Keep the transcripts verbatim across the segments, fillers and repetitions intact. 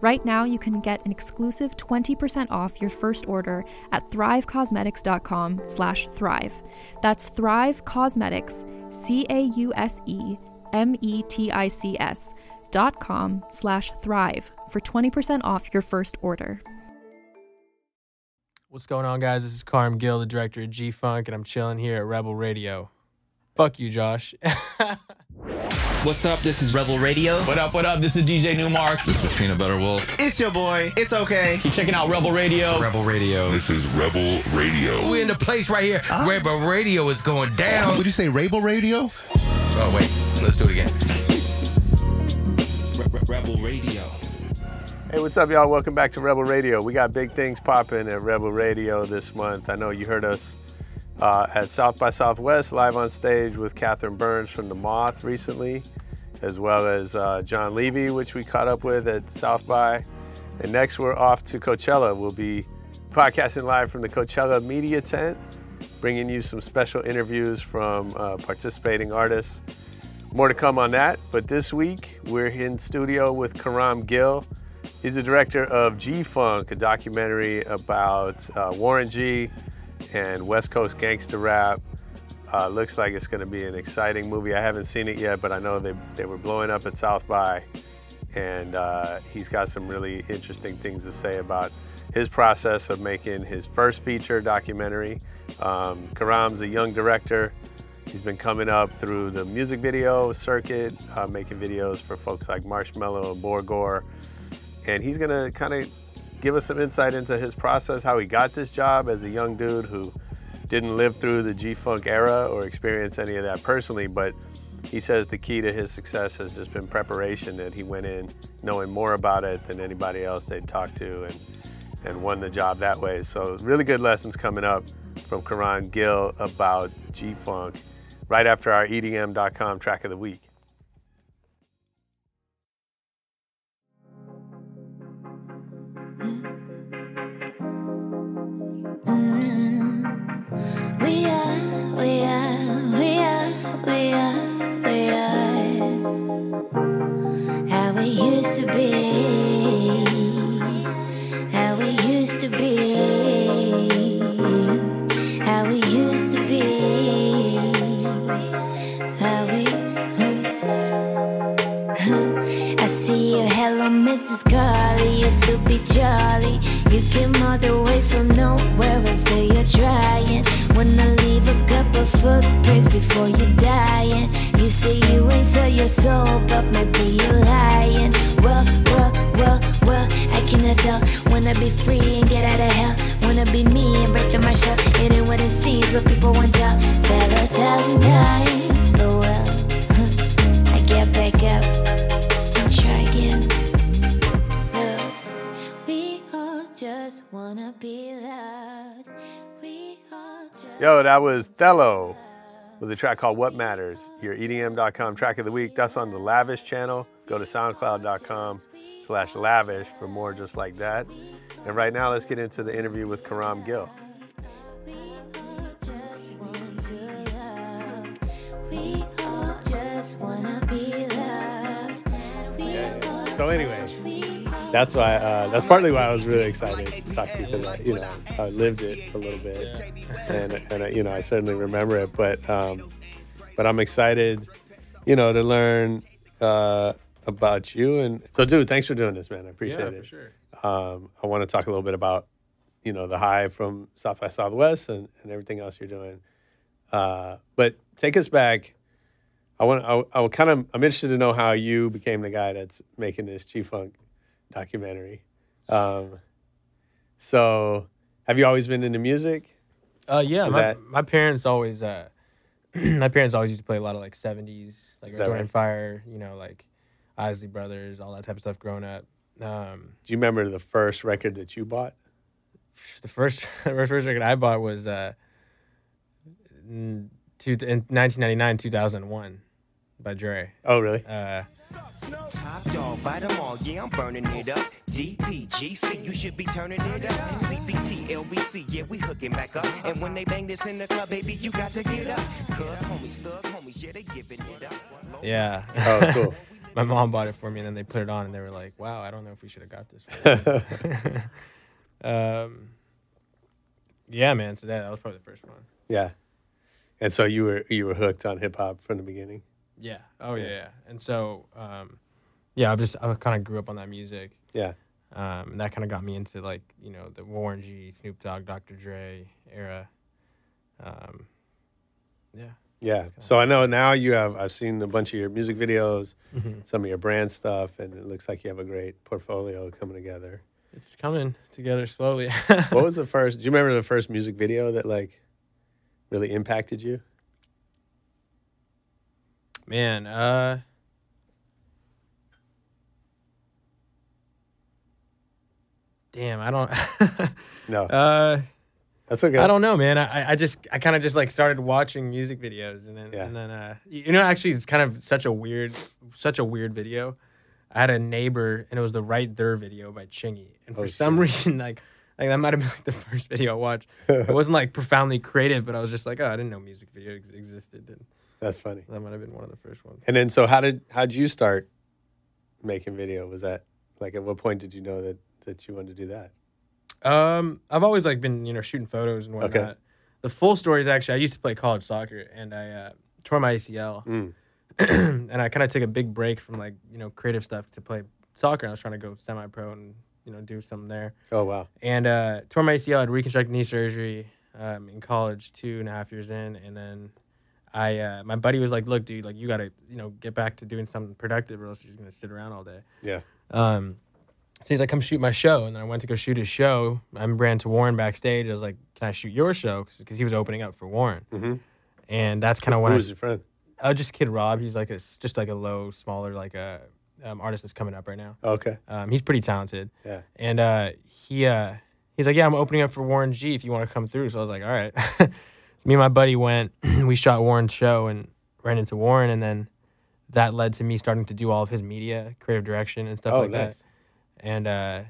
Right now, you can get an exclusive twenty percent off your first order at thrivecosmetics.com slash thrive. That's Thrive Cosmetics, C A U S E M E T I C S dot com slash thrive for twenty percent off your first order. What's going on, guys? This is Carm Gill, the director of G-Funk, and I'm chilling here at Rebel Radio. Fuck you, Josh. What's up? This is Rebel Radio. What up, what up? This is D J Newmark. This is Peanut Butter Wolf. It's your boy. It's okay. Keep checking out Rebel Radio. Rebel Radio. This is Rebel Radio. We're in the place right here. Uh, Rebel Radio is going down. What did you say, Rebel Radio? Oh, wait. Let's do it again. Rebel Radio. Hey, what's up, y'all? Welcome back to Rebel Radio. We got big things popping at Rebel Radio this month. I know you heard us uh, at South by Southwest live on stage with Catherine Burns from The Moth recently, as well as uh, John Levy, which we caught up with at South by. And next, we're off to Coachella. We'll be podcasting live from the Coachella Media Tent, bringing you some special interviews from uh, participating artists. More to come on that, but this week we're in studio with Carm Gill. He's the director of G-Funk, a documentary about uh, Warren G and West Coast gangster rap. Uh, looks like it's gonna be an exciting movie. I haven't seen it yet, but I know they, they were blowing up at South by, and uh, he's got some really interesting things to say about his process of making his first feature documentary. Um, Karam's a young director. He's been coming up through the music video circuit, uh, making videos for folks like Marshmello and Borgore. And he's gonna kind of give us some insight into his process, how he got this job as a young dude who didn't live through the G-Funk era or experience any of that personally, but he says the key to his success has just been preparation, that he went in knowing more about it than anybody else they'd talked to, and, and won the job that way. So really good lessons coming up from Carm Gill about G-Funk, right after our E D M dot com track of the week. Mm-hmm. We are, we are, we are, we are, we are how we used to be, how we used to be, how we used to be. How we, huh, huh. I see you, hello Missus Carly, used to be jolly. You came all the way from nowhere and still you're trying. Wanna leave a couple footprints before you're dying. You say you ain't sell your soul, but maybe you're lying. Well, well, well, well, I cannot tell. Wanna be free and get out of hell. Wanna be me and break through my shell. It ain't what it seems, what people want to tell. Fell a thousand times, but well, huh, I get back up and try again. Look, we all just wanna be loved. We all just. Yo, that was Thello with a track called What Matters, your E D M dot com track of the week. That's on the Lavish channel. Go to soundcloud.com slash lavish for more just like that. And right now, let's get into the interview with Carm Gill. Okay. So anyway, that's why uh, that's partly why I was really excited to talk to you, because I, you know, I lived it a little bit, yeah. and, and I, you know, I certainly remember it. But um, but I'm excited, you know, to learn uh, about you. And so, dude, thanks for doing this, man. I appreciate yeah, it. Yeah, for sure. Um, I want to talk a little bit about, you know, the hive from South by Southwest and, and everything else you're doing. Uh, but take us back. I want. I, I will kind of. I'm interested to know how you became the guy that's making this G-Funk documentary. Um, so, have you always been into music? Uh, yeah. My, that... my parents always. Uh, my parents always used to play a lot of like seventies, like Earth, Wind and Fire. You know, like Isley Brothers, all that type of stuff. Growing up. Um, Do you remember the first record that you bought? The first, first record I bought was. Uh, n- In nineteen ninety-nine, two thousand one, by Dre. Oh, really? Uh, Top dog, bite them all. Yeah, I'm burning it up. D P G C, you should be turning it up. C P T, L B C, yeah, we hooking back up. And when they bang this in the club, baby, you got to get up. Cause homies, thug homies, yeah, they giving it up. Yeah. Oh, cool. My mom bought it for me, and then they put it on, and they were like, wow, I don't know if we should have got this. um, yeah, man, so that, that was probably the first one. Yeah. And so you were you were hooked on hip hop from the beginning. Yeah. Oh yeah. yeah. And so, um, yeah, I just I kind of grew up on that music. Yeah. Um, and that kind of got me into like you know the Warren G, Snoop Dogg, Doctor Dre era. Um, yeah. Yeah. So I know now you have I've seen a bunch of your music videos, mm-hmm. some of your brand stuff, and it looks like you have a great portfolio coming together. It's coming together slowly. What was the first? Do you remember the first music video that like? Really impacted you? Man, uh damn, I don't No. Uh That's okay. I don't know, man. I I just I kind of just like started watching music videos and then yeah. and then uh you know actually it's kind of such a weird such a weird video. I had a neighbor and it was the Right There video by Chingy. And oh, for shit. some reason like Like, that might have been, like, the first video I watched. It wasn't, like, profoundly creative, but I was just like, oh, I didn't know music video ex- existed. And that's funny. That might have been one of the first ones. And then, so how did how'd you start making video? Was that, like, at what point did you know that, that you wanted to do that? Um, I've always, like, been, you know, shooting photos and whatnot. Okay. The full story is actually I used to play college soccer, and I uh, tore my A C L. Mm. And I kind of took a big break from, like, you know, creative stuff to play soccer. And I was trying to go semi-pro and... you know, do something there. Oh, wow. And uh, tore my A C L. I had reconstructive knee surgery um, in college two and a half years in. And then I, uh, my buddy was like, look, dude, like, you got to, you know, get back to doing something productive or else you're just going to sit around all day. Yeah. Um, so he's like, come shoot my show. And then I went to go shoot his show. I ran to Warren backstage. I was like, can I shoot your show? Because he was opening up for Warren. Mm-hmm. And that's kind of when I... Who was your friend? Oh, just Kid Rob. He's like a, just like a low, smaller, like a... Um, artist that's coming up right now. Okay. Um, he's pretty talented. Yeah. And uh, he uh, he's like, yeah, I'm opening up for Warren G if you want to come through. So I was like, all right. So me and my buddy went. We shot Warren's show and ran into Warren. And then that led to me starting to do all of his media, creative direction and stuff oh, like nice. that. And, uh,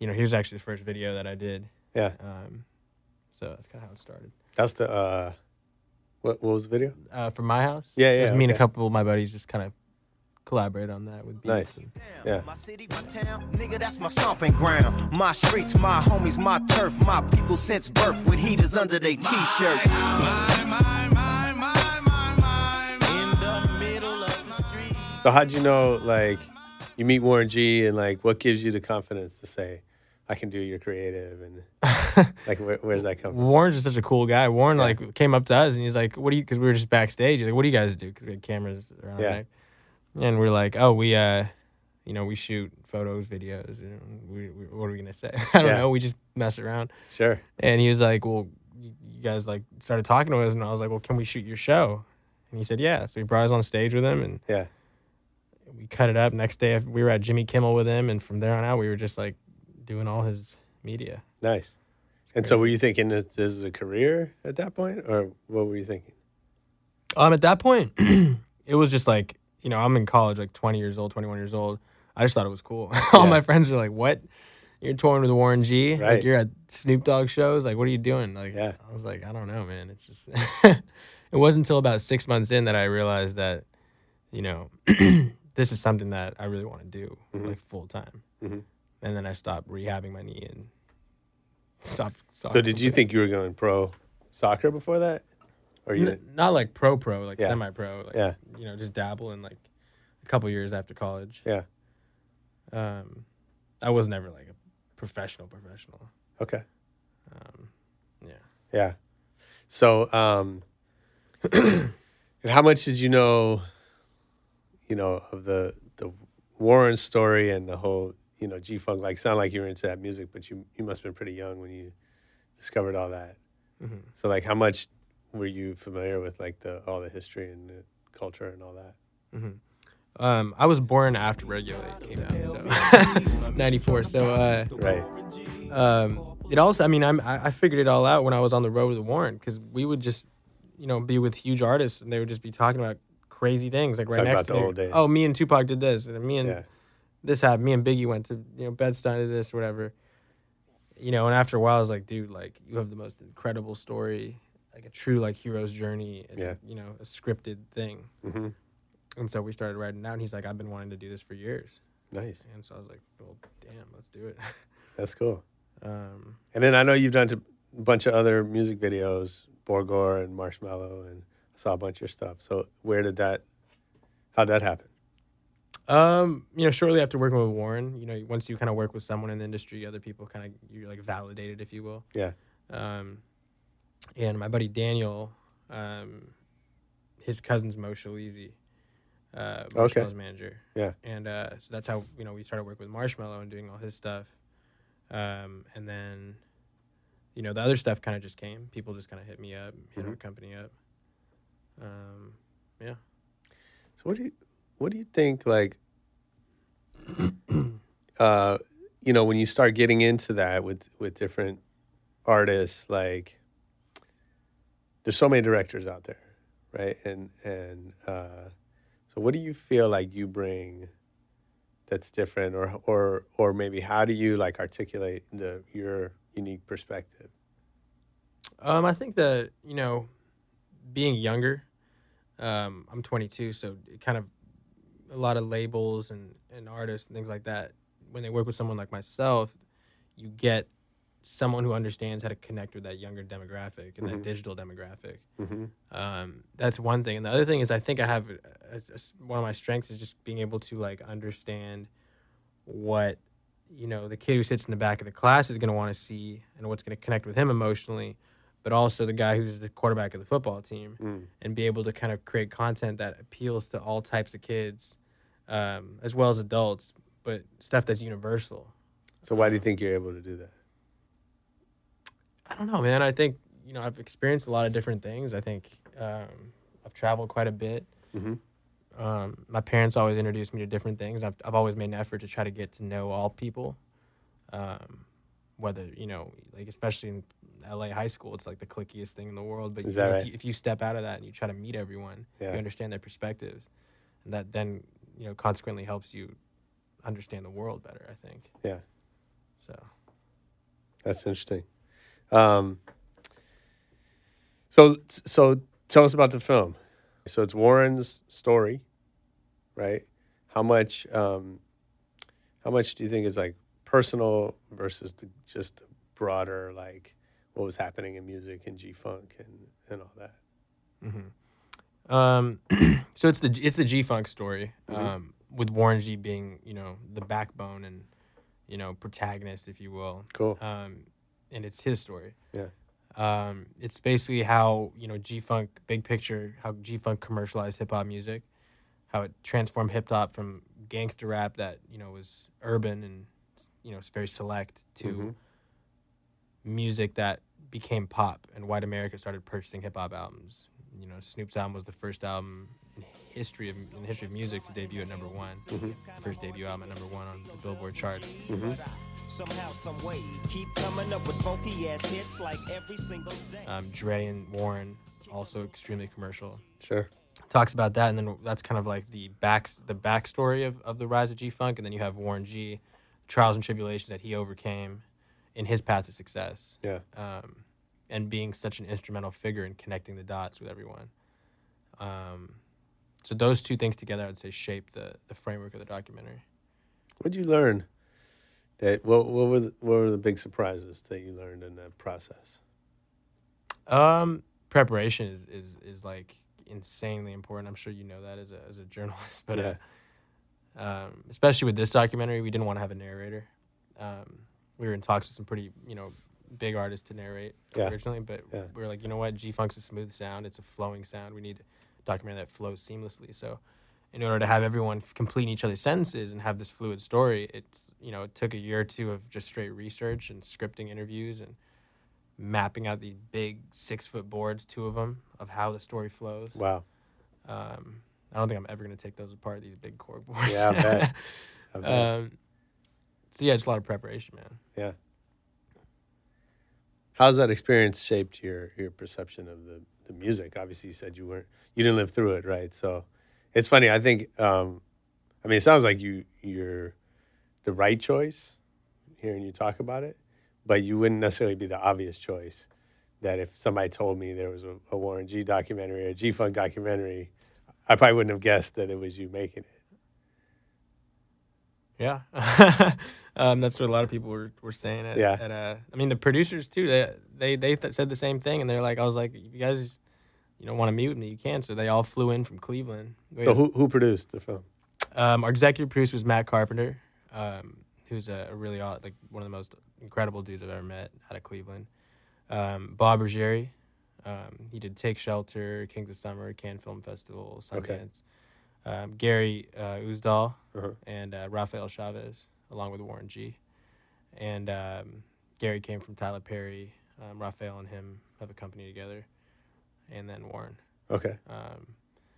you know, he was actually the first video that I did. Yeah. Um, so that's kind of how it started. That's the, uh, what, what was the video? Uh, from my house. Yeah, yeah. It was me okay. and a couple of my buddies just kind of collaborate on that would be nice. Yeah. My city, my town, nigga, that's my stomping ground. My streets, my homies, my turf, my people since birth with heaters under their t-shirts. My, my, my, my, my, my, in the middle of the street. So how'd you know, like, you meet Warren G and, like, what gives you the confidence to say, I can do your creative? And, like, where, where's that come from? Warren's just such a cool guy. Warren, yeah. like, came up to us and he's like, what do you, because we were just backstage. He's like, what do you guys do? Because we had cameras around yeah. there. And we're like, oh, we, uh, you know, we shoot photos, videos. You know, we, we, what are we going to say? I don't yeah. know. We just mess around. Sure. And he was like, well, you guys, like, started talking to us. And I was like, well, can we shoot your show? And he said, yeah. So he brought us on stage with him. And yeah. we cut it up. Next day, we were at Jimmy Kimmel with him. And from there on out, we were just, like, doing all his media. Nice. And so were you thinking that this is a career at that point? Or what were you thinking? Um, at that point, it was just, like, you know, I'm in college, like twenty years old, twenty-one years old. I just thought it was cool. All yeah. my friends were like, what? You're touring with Warren G? Right. Like, you're at Snoop Dogg shows? Like, what are you doing? Like, yeah. I was like, I don't know, man. It's just, it wasn't until about six months in that I realized that, you know, this is something that I really want to do, mm-hmm. like, full time. Mm-hmm. and then I stopped rehabbing my knee and stopped soccer. So did you think you were going pro soccer before that? Or you N- not like pro pro, like yeah. semi-pro, like yeah. you know, just dabble in like a couple years after college. Yeah. Um, I was never like a professional professional. Okay. Um, yeah. Yeah. So, um, how much did you know, you know, of the the Warren story and the whole, you know, G-Funk? Like, sound like you were into that music, but you you must have been pretty young when you discovered all that. Mm-hmm. So, like, how much were you familiar with, like, the all the history and the culture and all that? Mm-hmm. Um, I was born after Regulate came out, so ninety-four. So, uh, right. Um, it also, I mean, I'm, I figured it all out when I was on the road with Warren, because we would just, you know, be with huge artists and they would just be talking about crazy things, like right Talk next to me. Days. Oh, me and Tupac did this, and me and yeah. this happened. Me and Biggie went to, you know, Bed-Stuy did this, or whatever. You know, and after a while, I was like, dude, like, you have the most incredible story, like a true, like, hero's journey. It's, yeah. you know, a scripted thing. Mm-hmm. And so we started writing it out, and he's like, I've been wanting to do this for years. Nice. And so I was like, well, damn, let's do it. That's cool. Um, and then I know you've done a bunch of other music videos, Borgore and Marshmello, and I saw a bunch of your stuff. So where did that, how'd that happen? Um, you know, shortly after working with Warren, you know, once you kind of work with someone in the industry, other people kind of, you're like validated, if you will. Yeah. Um, and my buddy Daniel, um, his cousin's Mo Shalizi, uh, Marshmello's okay. manager. Yeah. And uh, so that's how, you know, we started working with Marshmello and doing all his stuff. Um, and then, you know, the other stuff kind of just came. People just kind of hit me up, hit mm-hmm. our company up. Um, yeah. So what do you, what do you think, like, uh, you know, when you start getting into that with, with different artists, like, there's so many directors out there, right? And, and, uh, so what do you feel like you bring that's different, or or or maybe how do you like articulate the your unique perspective? Um, I think that, you know, being younger, um, I'm twenty-two, so it kind of a lot of labels and, and artists and things like that. When they work with someone like myself, you get someone who understands how to connect with that younger demographic and mm-hmm. that digital demographic. Mm-hmm. Um, that's one thing. And the other thing is I think I have a, a, a, one of my strengths is just being able to like understand what, you know, the kid who sits in the back of the class is going to want to see and what's going to connect with him emotionally, but also the guy who's the quarterback of the football team mm. and be able to kind of create content that appeals to all types of kids, um, as well as adults, but stuff that's universal. So why do you think you're able to do that? I don't know, man. I think, you know, I've experienced a lot of different things. I think um, I've traveled quite a bit. Mm-hmm. Um, my parents always introduced me to different things. I've, I've always made an effort to try to get to know all people. Um, whether, you know, like especially in L A high school, it's like the cliquiest thing in the world. But you know, right? if, you, if you step out of that and you try to meet everyone, yeah. you understand their perspectives. And that then, you know, consequently helps you understand the world better, I think. Yeah. So. That's interesting. Um, so, so tell us about the film. So it's Warren's story, right? How much, um, how much do you think is like personal versus the, just the broader, like what was happening in music and G-Funk and, and all that? Mm-hmm. Um, so it's the, it's the G-Funk story, mm-hmm. um, with Warren G being, you know, the backbone and, you know, protagonist, if you will. Cool. Um, and it's his story. Yeah. Um, it's basically how, you know, G-Funk, big picture, how G-Funk commercialized hip-hop music, how it transformed hip-hop from gangster rap that, you know, was urban and, you know, it's very select to mm-hmm. music that became pop, and white America started purchasing hip-hop albums. You know, Snoop's album was the first album in history of in history of music to debut at number one. Mm-hmm. First debut album at number one on the Billboard charts. Mm-hmm. Somehow, some way, keep coming up with funky ass hits like every single day. Um, Dre and Warren, also extremely commercial. Sure. Talks about that, and then that's kind of like the back the backstory of, of the rise of G-Funk, and then you have Warren G, trials and tribulations that he overcame in his path to success. Yeah. Um, and being such an instrumental figure in connecting the dots with everyone. Um, so those two things together, I would say, shape the the framework of the documentary. What'd you learn That what what were the, what were the big surprises that you learned in that process? Um, preparation is is is like insanely important. I'm sure you know that as a as a journalist, but yeah. uh, um, especially with this documentary, we didn't want to have a narrator. Um, we were in talks with some pretty you know big artists to narrate yeah. originally, but yeah. we were like, you know what, G-Funk's a smooth sound. It's a flowing sound. We need a documentary that flows seamlessly. So. In order to have everyone complete each other's sentences and have this fluid story, it's you know it took a year or two of just straight research and scripting interviews and mapping out these big six-foot boards, two of them, of how the story flows. Wow. Um, I don't think I'm ever going to take those apart, these big core boards. Yeah, I bet. I bet. Um, so, yeah, just a lot of preparation, man. Yeah. How's that experience shaped your, your perception of the, the music? Obviously, you said you weren't, you didn't live through it, right? So... It's funny, I think, um, I mean, it sounds like you, you're the right choice hearing you talk about it, but you wouldn't necessarily be the obvious choice that if somebody told me there was a, a Warren G documentary or a G-Funk documentary, I probably wouldn't have guessed that it was you making it. Yeah. um, that's what a lot of people were, were saying. At, yeah. At, uh, I mean, the producers, too, they they, they th- said the same thing, and they're like, I was like, you guys... You don't want to meet with me, you can. So they all flew in from Cleveland. We so who who produced the film? Um, our executive producer was Matt Carpenter, um, who's a, a really odd, like one of the most incredible dudes I've ever met out of Cleveland. Um, Bob Ruggieri, um, he did Take Shelter, Kings of Summer, Cannes Film Festival, Sundance. Okay. Um, Gary uh, Uzdal uh-huh. and uh, Rafael Chavez, along with Warren G. And um, Gary came from Tyler Perry. Um, Rafael and him have a company together. And then Warren. Okay. Um,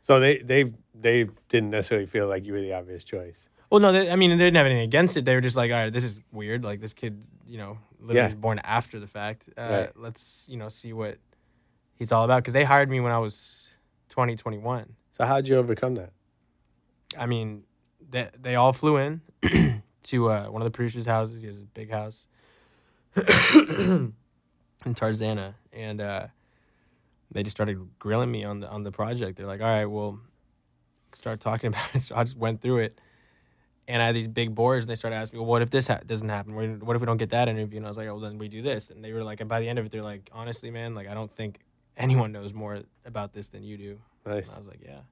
so they they they didn't necessarily feel like you were the obvious choice. Well, no, they, I mean, they didn't have anything against it. They were just like, all right, this is weird. Like, this kid, you know, literally yeah. was born after the fact. Uh, right. Let's, you know, see what he's all about. Because they hired me when I was twenty, twenty-one. So how'd you overcome that? I mean, they, they all flew in to uh, one of the producer's houses. He has a big house in Tarzana. And, uh, they just started grilling me on the on the project. They're like, all right, well, start talking about it. So I just went through it. And I had these big boards, and they started asking me, well, what if this ha- doesn't happen? What if we don't get that interview? And I was like, oh, well, then we do this. And they were like, and by the end of it, they're like, honestly, man, like I don't think anyone knows more about this than you do. Nice. And I was like, yeah,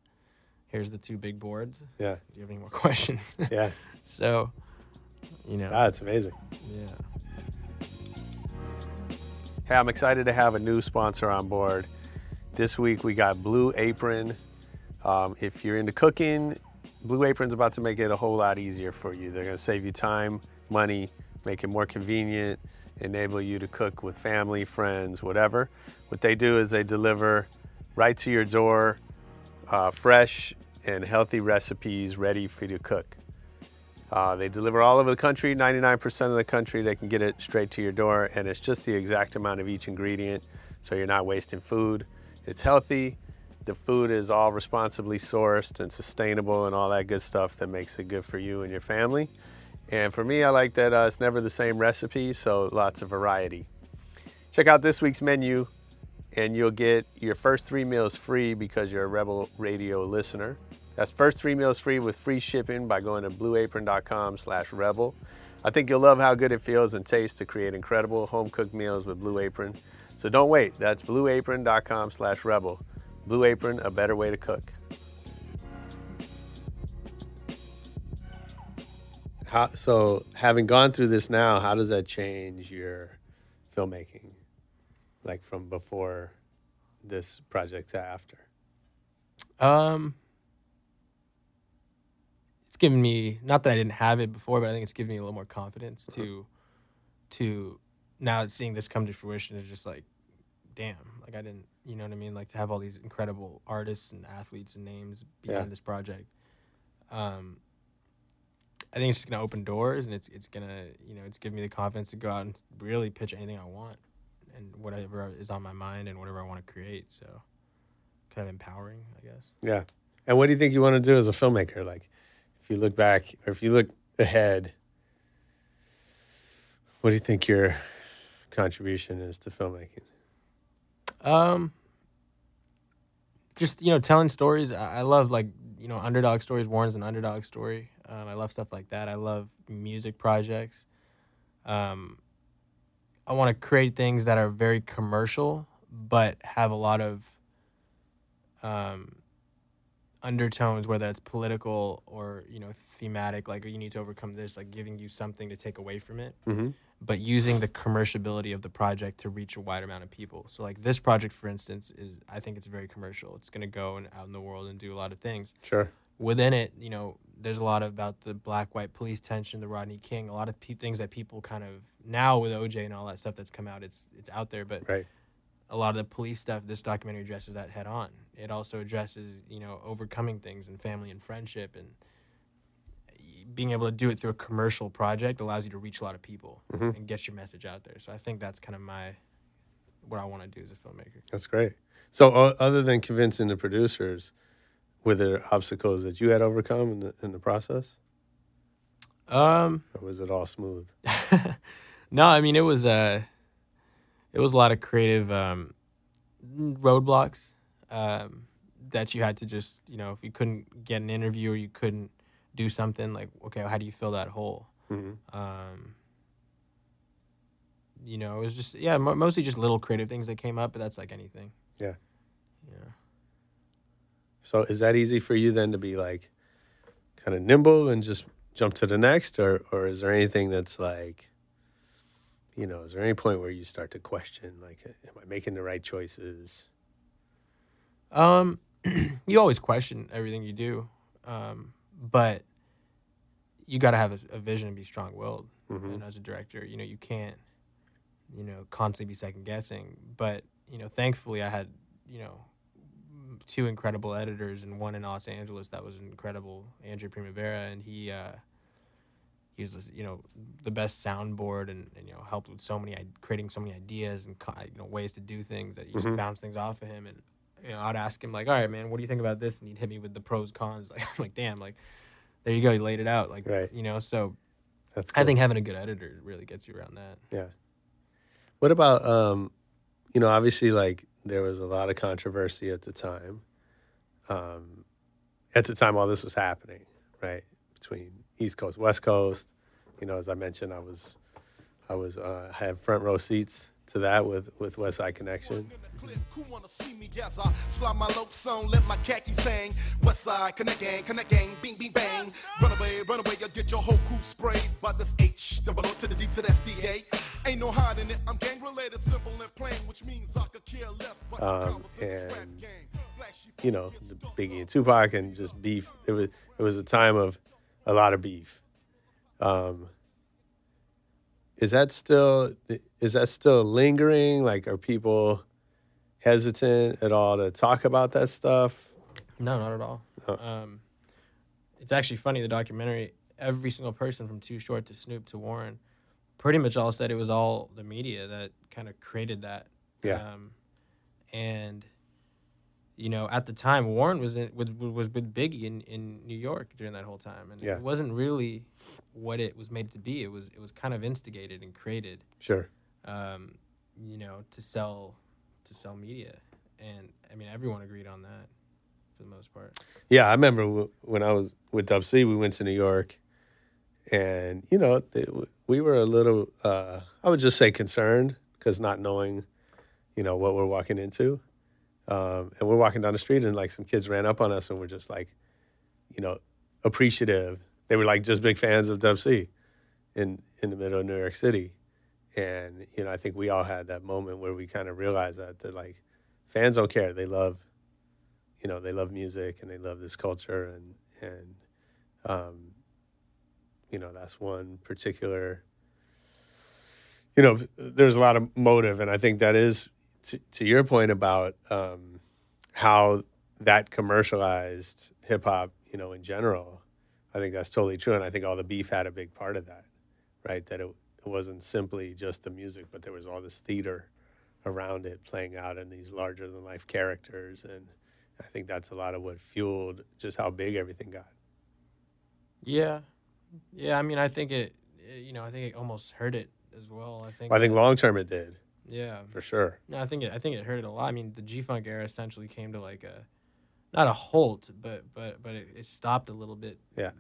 here's the two big boards. Yeah. Do you have any more questions? Yeah. So, you know. Ah, it's amazing. Yeah. Hey, I'm excited to have a new sponsor on board. This week we got Blue Apron. Um, if you're into cooking, Blue Apron's about to make it a whole lot easier for you. They're gonna save you time, money, make it more convenient, enable you to cook with family, friends, whatever. What they do is they deliver right to your door, uh, fresh and healthy recipes ready for you to cook. Uh, they deliver all over the country, ninety-nine percent of the country. They can get it straight to your door, and it's just the exact amount of each ingredient, so you're not wasting food. It's healthy, the food is all responsibly sourced and sustainable and all that good stuff that makes it good for you and your family. And for me, I like that uh, it's never the same recipe, so lots of variety. Check out this week's menu and you'll get your first three meals free because you're a Rebel Radio listener. That's first three meals free with free shipping by going to blue apron dot com slash rebel. I think you'll love how good it feels and tastes to create incredible home-cooked meals with Blue Apron. So don't wait, that's blue apron dot com slash rebel. Blue Apron, a better way to cook. How, so having gone through this now, how does that change your filmmaking? Like from before this project to after? Um, it's given me, not that I didn't have it before, but I think it's given me a little more confidence to, mm-hmm. to, now seeing this come to fruition is just like, damn, like I didn't, you know what I mean? Like to have all these incredible artists and athletes and names behind yeah. this project. Um, I think it's just going to open doors and it's it's going to, you know, it's given me the confidence to go out and really pitch anything I want and whatever is on my mind and whatever I want to create. So kind of empowering, I guess. Yeah. And what do you think you want to do as a filmmaker? Like if you look back or if you look ahead, what do you think you're... contribution is to filmmaking? Um, just, you know, telling stories. I, I love, like, you know, underdog stories. Warren's an underdog story. Um, I love stuff like that. I love music projects. Um, I want to create things that are very commercial, but have a lot of um, undertones, whether that's political or, you know, thematic, like you need to overcome this, like giving you something to take away from it, mm-hmm. but using the commerciality of the project to reach a wide amount of people. So like this project, for instance, is, I think it's very commercial. It's going to go and out in the world and do a lot of things. Sure. Within it, you know, there's a lot about the black-white police tension, the Rodney King, a lot of pe- things that people kind of, now with O J and all that stuff that's come out, it's it's out there, but right. a lot of the police stuff, this documentary addresses that head on. It also addresses, you know, overcoming things and family and friendship, and being able to do it through a commercial project allows you to reach a lot of people mm-hmm. and get your message out there. So I think that's kind of my, what I want to do as a filmmaker. That's great. So uh, other than convincing the producers, were there obstacles that you had overcome in the, in the process? Um, or was it all smooth? No, I mean, it was, uh, it was a lot of creative um, roadblocks um, that you had to just, you know, if you couldn't get an interview or you couldn't do something, like, okay, how do you fill that hole? Mm-hmm. Um, you know, it was just, yeah, m- mostly just little creative things that came up, but that's like anything. Yeah. Yeah. So is that easy for you then to be like kind of nimble and just jump to the next, or, or is there anything that's like, you know, is there any point where you start to question, like, am I making the right choices? Um, you always question everything you do, um, but you got to have a, a vision and be strong-willed. Mm-hmm. And as a director, you know, you can't, you know, constantly be second-guessing. But, you know, thankfully I had, you know, two incredible editors, and one in Los Angeles that was incredible, Andrew Primavera, and he uh, he was, you know, the best soundboard, and, and you know, helped with so many, creating so many ideas and, you know, ways to do things that you mm-hmm. just bounce things off of him. And, you know, I'd ask him like, all right, man, what do you think about this? And he'd hit me with the pros, cons. Like, I'm like, damn, like, there you go, he laid it out, like, right. you know. So that's cool. I think having a good editor really gets you around that. Yeah. What about um, you know, obviously like, there was a lot of controversy at the time. Um, at the time all this was happening, right? Between East Coast, West Coast. You know, as I mentioned, I was, I was, uh, had front row seats to that with, with West Side Connection. Um, and, you know, the Biggie and Tupac and just beef. It was, it was a time of a lot of beef. Um, Is that still is that still lingering? Like, are people hesitant at all to talk about that stuff? No, not at all. No. Um, it's actually funny, the documentary, every single person from Too Short to Snoop to Warren pretty much all said it was all the media that kind of created that. Yeah. Um, and, you know, at the time, Warren was in, with, was with Biggie in, in New York during that whole time. And yeah. it wasn't really what it was made to be. It was it was kind of instigated and created. Sure. Um, you know, to sell to sell media. And, I mean, everyone agreed on that for the most part. Yeah, I remember w- when I was with Dub C, we went to New York. And, you know, th- we were a little, uh, I would just say concerned, because not knowing, you know, what we're walking into. Um, and we're walking down the street and like some kids ran up on us and we're just like, you know, appreciative. They were like just big fans of Dub C in, in the middle of New York City. And, you know, I think we all had that moment where we kind of realized that, that like fans don't care. They love, you know, they love music and they love this culture. And, and um, you know, that's one particular, you know, there's a lot of motive. And I think that is, To, to your point about um, how that commercialized hip hop, you know, in general, I think that's totally true, and I think all the beef had a big part of that, right? That it, it wasn't simply just the music, but there was all this theater around it playing out in these larger than life characters, and I think that's a lot of what fueled just how big everything got. Yeah, yeah. I mean, I think it, you know, I think it almost hurt it as well. I think. Well, I think long term it did. Yeah, for sure. No, I think it, I think it hurt it a lot. I mean, the G-Funk era essentially came to like a, not a halt, but but but it, it stopped a little bit. Yeah.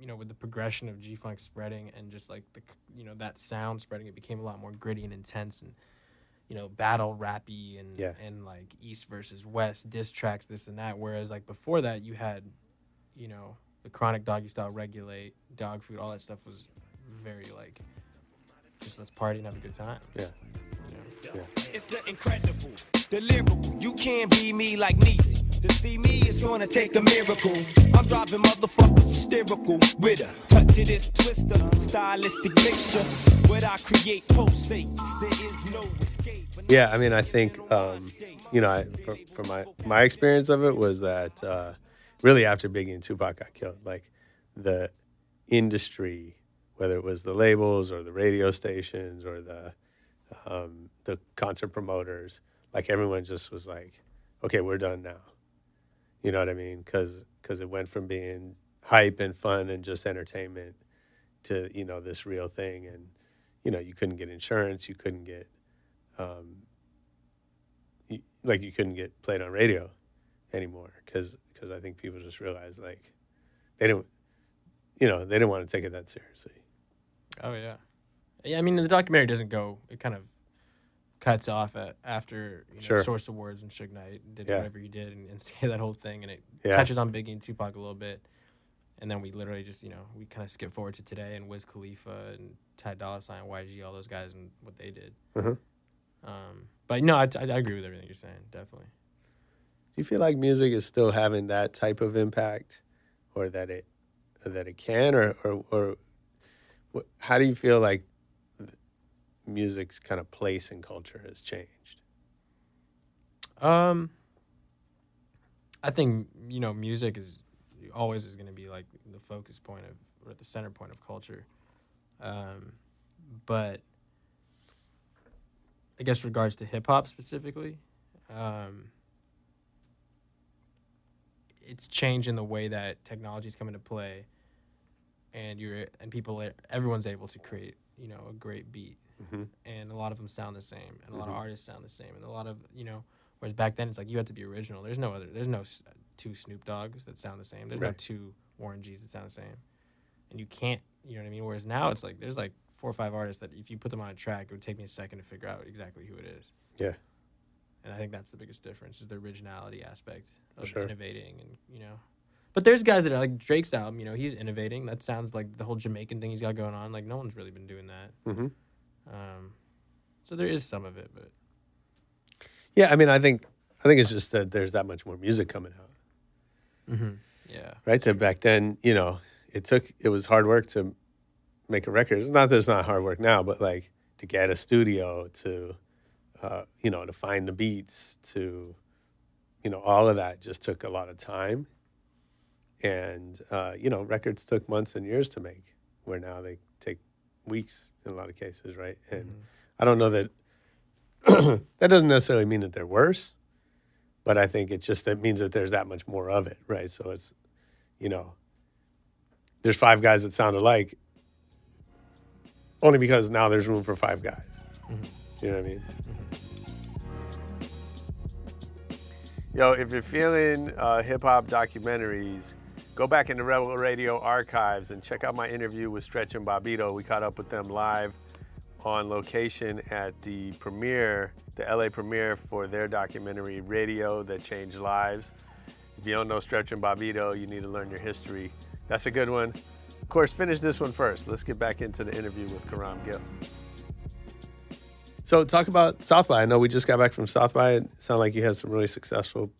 you know, with the progression of G-Funk spreading and just like the, you know, that sound spreading, it became a lot more gritty and intense and, you know, battle rappy and yeah. and like East versus West diss tracks, this and that. Whereas like before that, you had, you know, the Chronic, Doggy Style, Regulate, Dog Food, all that stuff was very like just let's party and have a good time. Yeah. You know? Yeah. It's the incredible, the lyrical. You can't be me like Niecy. To see me is gonna take a miracle. I'm driving motherfuckers hysterical with a touch of this twister, stylistic mixture. What I create pulsates. There is no escape. Yeah, I mean, I think um, you know, I, for, for my my experience of it was that uh, really after Biggie and Tupac got killed, like the industry, whether it was the labels or the radio stations or the um, the concert promoters, like everyone just was like, okay, we're done now. You know what I mean? Because because it went from being hype and fun and just entertainment to, you know, this real thing. And, you know, you couldn't get insurance. You couldn't get, um, you, like, you couldn't get played on radio anymore because because I think people just realized, like, they didn't, you know, they didn't want to take it that seriously. Oh, yeah. Yeah, I mean, the documentary doesn't go, it kind of cuts off at, after you know, sure. Source Awards and Suge Knight did yeah. whatever he did and, and that whole thing, and it yeah. touches on Biggie and Tupac a little bit, and then we literally just, you know, we kind of skip forward to today and Wiz Khalifa and Ty Dolla Sign, Y G, all those guys and what they did. Mm-hmm. Um, but no, I, I, I agree with everything you're saying, definitely. Do you feel like music is still having that type of impact, or that it, or that it can, or or, or what, how do you feel like music's kind of place in culture has changed? Um, I think, you know, music is always is going to be like the focus point of, or the center point of culture. Um, but I guess regards to hip hop specifically, um, it's changing the way that technology's come into play, and you're and people everyone's able to create, you know, a great beat. Mm-hmm. And a lot of them sound the same, and a lot mm-hmm. of artists sound the same, and a lot of, you know, whereas back then it's like you had to be original. There's no other, there's no s- two Snoop Dogs that sound the same. There's right. no two Warren G's that sound the same, and you can't, you know what I mean? Whereas now it's like there's like four or five artists that if you put them on a track, it would take me a second to figure out exactly who it is. Yeah. And I think that's the biggest difference, is the originality aspect of sure. innovating, and, you know. But there's guys that are like Drake's album, you know, he's innovating. That sounds like the whole Jamaican thing he's got going on. Like, no one's really been doing that. Mm-hmm. Um, so there is some of it, but yeah, I mean, I think, I think it's just that there's that much more music coming out. Mm-hmm. Yeah. Right. That back then, you know, it took, it was hard work to make a record. It's not that it's not hard work now, but like to get a studio, to, uh, you know, to find the beats, to, you know, all of that just took a lot of time. And, uh, you know, records took months and years to make, where now they take weeks in a lot of cases, right? And mm-hmm. I don't know that that doesn't necessarily mean that they're worse, but I think it just it means that there's that much more of it, right? So it's, you know, there's five guys that sound alike only because now there's room for five guys. Mm-hmm. You know what I mean? Mm-hmm. Yo, if you're feeling uh, hip-hop documentaries, go back in the Rebel Radio archives and check out my interview with Stretch and Bobito. We caught up with them live on location at the premiere, the L A premiere for their documentary, Radio That Changed Lives. If you don't know Stretch and Bobito, you need to learn your history. That's a good one. Of course, finish this one first. Let's get back into the interview with Carm Gill. So talk about South by. I know we just got back from South by. It sounded like you had some really successful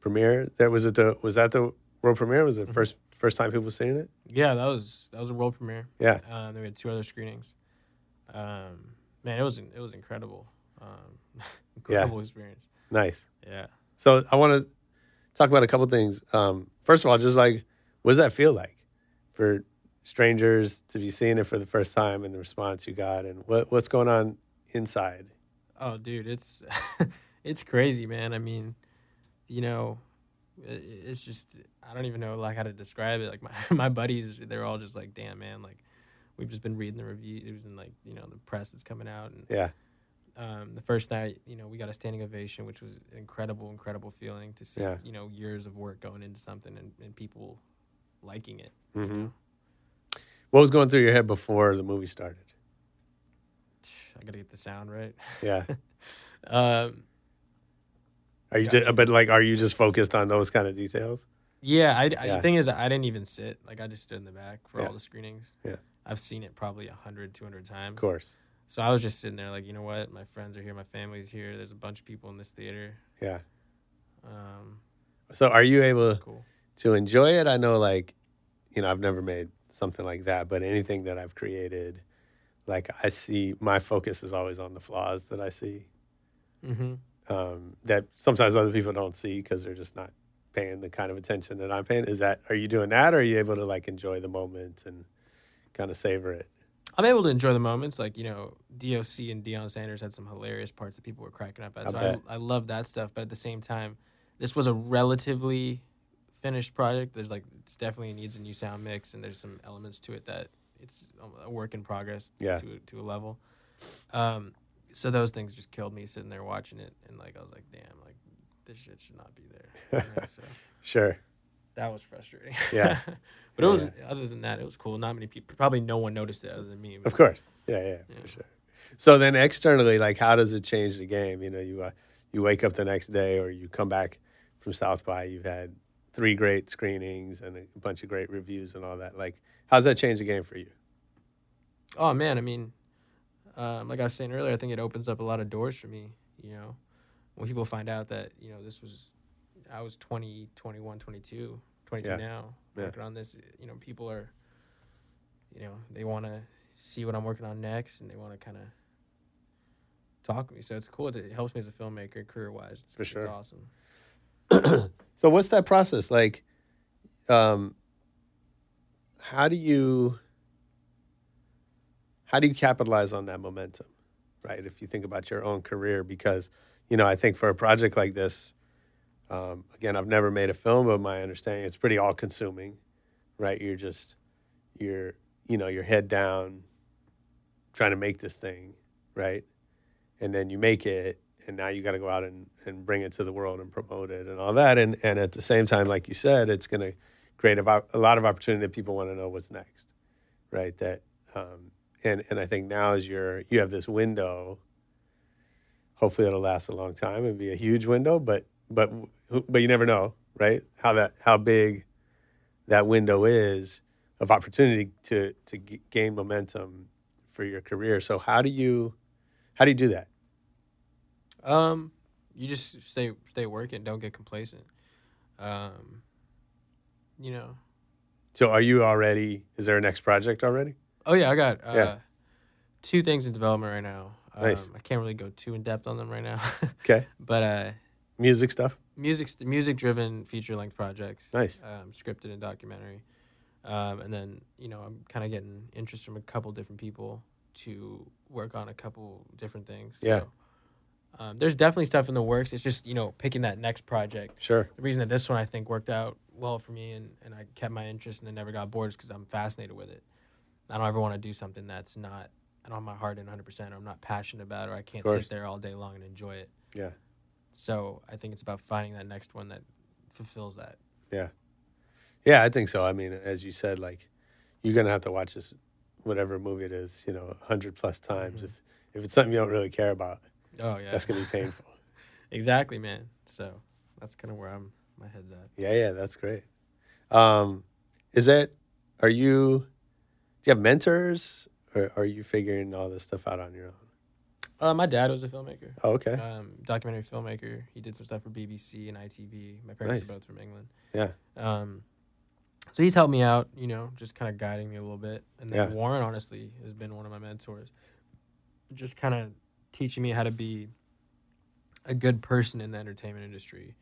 premiere. There was it the, was that the world premiere? Was it mm-hmm. first first time people seeing it? Yeah, that was that was a world premiere. Yeah, um, then we had two other screenings. Um, man, it was it was incredible, um, incredible yeah. experience. Nice. Yeah. So I want to talk about a couple things. Um, first of all, just like, what does that feel like for strangers to be seeing it for the first time, and the response you got, and what what's going on inside? Oh, dude, it's it's crazy, man. I mean, you know. It's just, I don't even know like how to describe it. Like my, my buddies, they're all just like, damn, man, like we've just been reading the reviews and like, you know, the press that's coming out. And yeah. Um, the first night, you know, we got a standing ovation, which was an incredible, incredible feeling to see, yeah. you know, years of work going into something and, and people liking it. Mm-hmm. You know? What was going through your head before the movie started? I gotta get the sound right. Yeah. um, are you? Just, but like, are you just focused on those kind of details? Yeah. I, I, yeah. The thing is, I didn't even sit. Like, I just stood in the back for yeah. all the screenings. Yeah. I've seen it probably a hundred, two hundred times. Of course. So I was just sitting there, like, you know what? My friends are here. My family's here. There's a bunch of people in this theater. Yeah. Um. So are you able cool. to enjoy it? I know, like, you know, I've never made something like that, but anything that I've created, like, I see my focus is always on the flaws that I see mm-hmm. um, that sometimes other people don't see because they're just not paying the kind of attention that I'm paying. Is that, are you doing that, or are you able to, like, enjoy the moment and kind of savor it? I'm able to enjoy the moments. Like, you know, D O C and Deion Sanders had some hilarious parts that people were cracking up at. So I, I, I love that stuff. But at the same time, this was a relatively finished project. There's, like, it's definitely needs a new sound mix, and there's some elements to it that it's a work in progress yeah. to, to a level. Um, so those things just killed me sitting there watching it. And, like, I was like, damn, like, this shit should not be there. You know, so. Sure. That was frustrating. Yeah. But yeah, it was, yeah. other than that, it was cool. Not many people, probably no one noticed it other than me. But, of course. Yeah, yeah, yeah, for sure. So then externally, like, how does it change the game? You know, you uh, you wake up the next day, or you come back from South by, you've had three great screenings and a bunch of great reviews and all that. Like, how's that change the game for you? Oh, man, I mean, um, like I was saying earlier, I think it opens up a lot of doors for me, you know. When people find out that, you know, this was, I was twenty, twenty-one, twenty-two, twenty-two yeah. now, working yeah. on this, you know, people are, you know, they want to see what I'm working on next, and they want to kind of talk to me. So it's cool. It helps me as a filmmaker career-wise. It's, for sure. It's awesome. So what's that process like? Um, how do you how do you capitalize on that momentum, right? If you think about your own career, because, you know, I think for a project like this, um, again, I've never made a film, but my understanding it's pretty all-consuming, right? You're just you're you know you're head down, trying to make this thing, right? And then you make it. And now you got to go out and, and bring it to the world and promote it and all that. And and at the same time, like you said, it's going to create a, a lot of opportunity that people want to know what's next, right? That um, and and I think now as you're you have this window. Hopefully, it'll last a long time and be a huge window, but but but you never know, right? How that how big that window is of opportunity to to g- gain momentum for your career. So how do you how do you do that? Um, you just stay stay working. Don't get complacent. Um, you know. So, are you already? Is there a next project already? Oh yeah, I got uh, yeah. two things in development right now. Um, nice. I can't really go too in depth on them right now. Okay. But uh, music stuff. Music, music driven feature length projects. Nice. Um, scripted and documentary. Um, and then you know I'm kind of getting interest from a couple different people to work on a couple different things. So. Yeah. Um, there's definitely stuff in the works. It's just, you know, picking that next project. Sure. The reason that this one, I think, worked out well for me and, and I kept my interest and I never got bored is because I'm fascinated with it. I don't ever want to do something that's not, I don't have my heart in one hundred percent or I'm not passionate about it, or I can't sit there all day long and enjoy it. Yeah. So I think it's about finding that next one that fulfills that. Yeah. Yeah, I think so. I mean, as you said, like, you're going to have to watch this, whatever movie it is, you know, a hundred plus times. Mm-hmm. If, if it's something you don't really care about. Oh yeah, that's gonna be painful. Exactly, man. So that's kind of where I'm. My head's at. Yeah, yeah, that's great. Um, is that? Are you? Do you have mentors, or are you figuring all this stuff out on your own? Uh, my dad was a filmmaker. Oh, okay. Um, documentary filmmaker. He did some stuff for B B C and I T V. My parents nice. are both from England. Yeah. Um, so he's helped me out. You know, just kind of guiding me a little bit. And then yeah. Warren, honestly, has been one of my mentors. Just kind of. Teaching me how to be a good person in the entertainment industry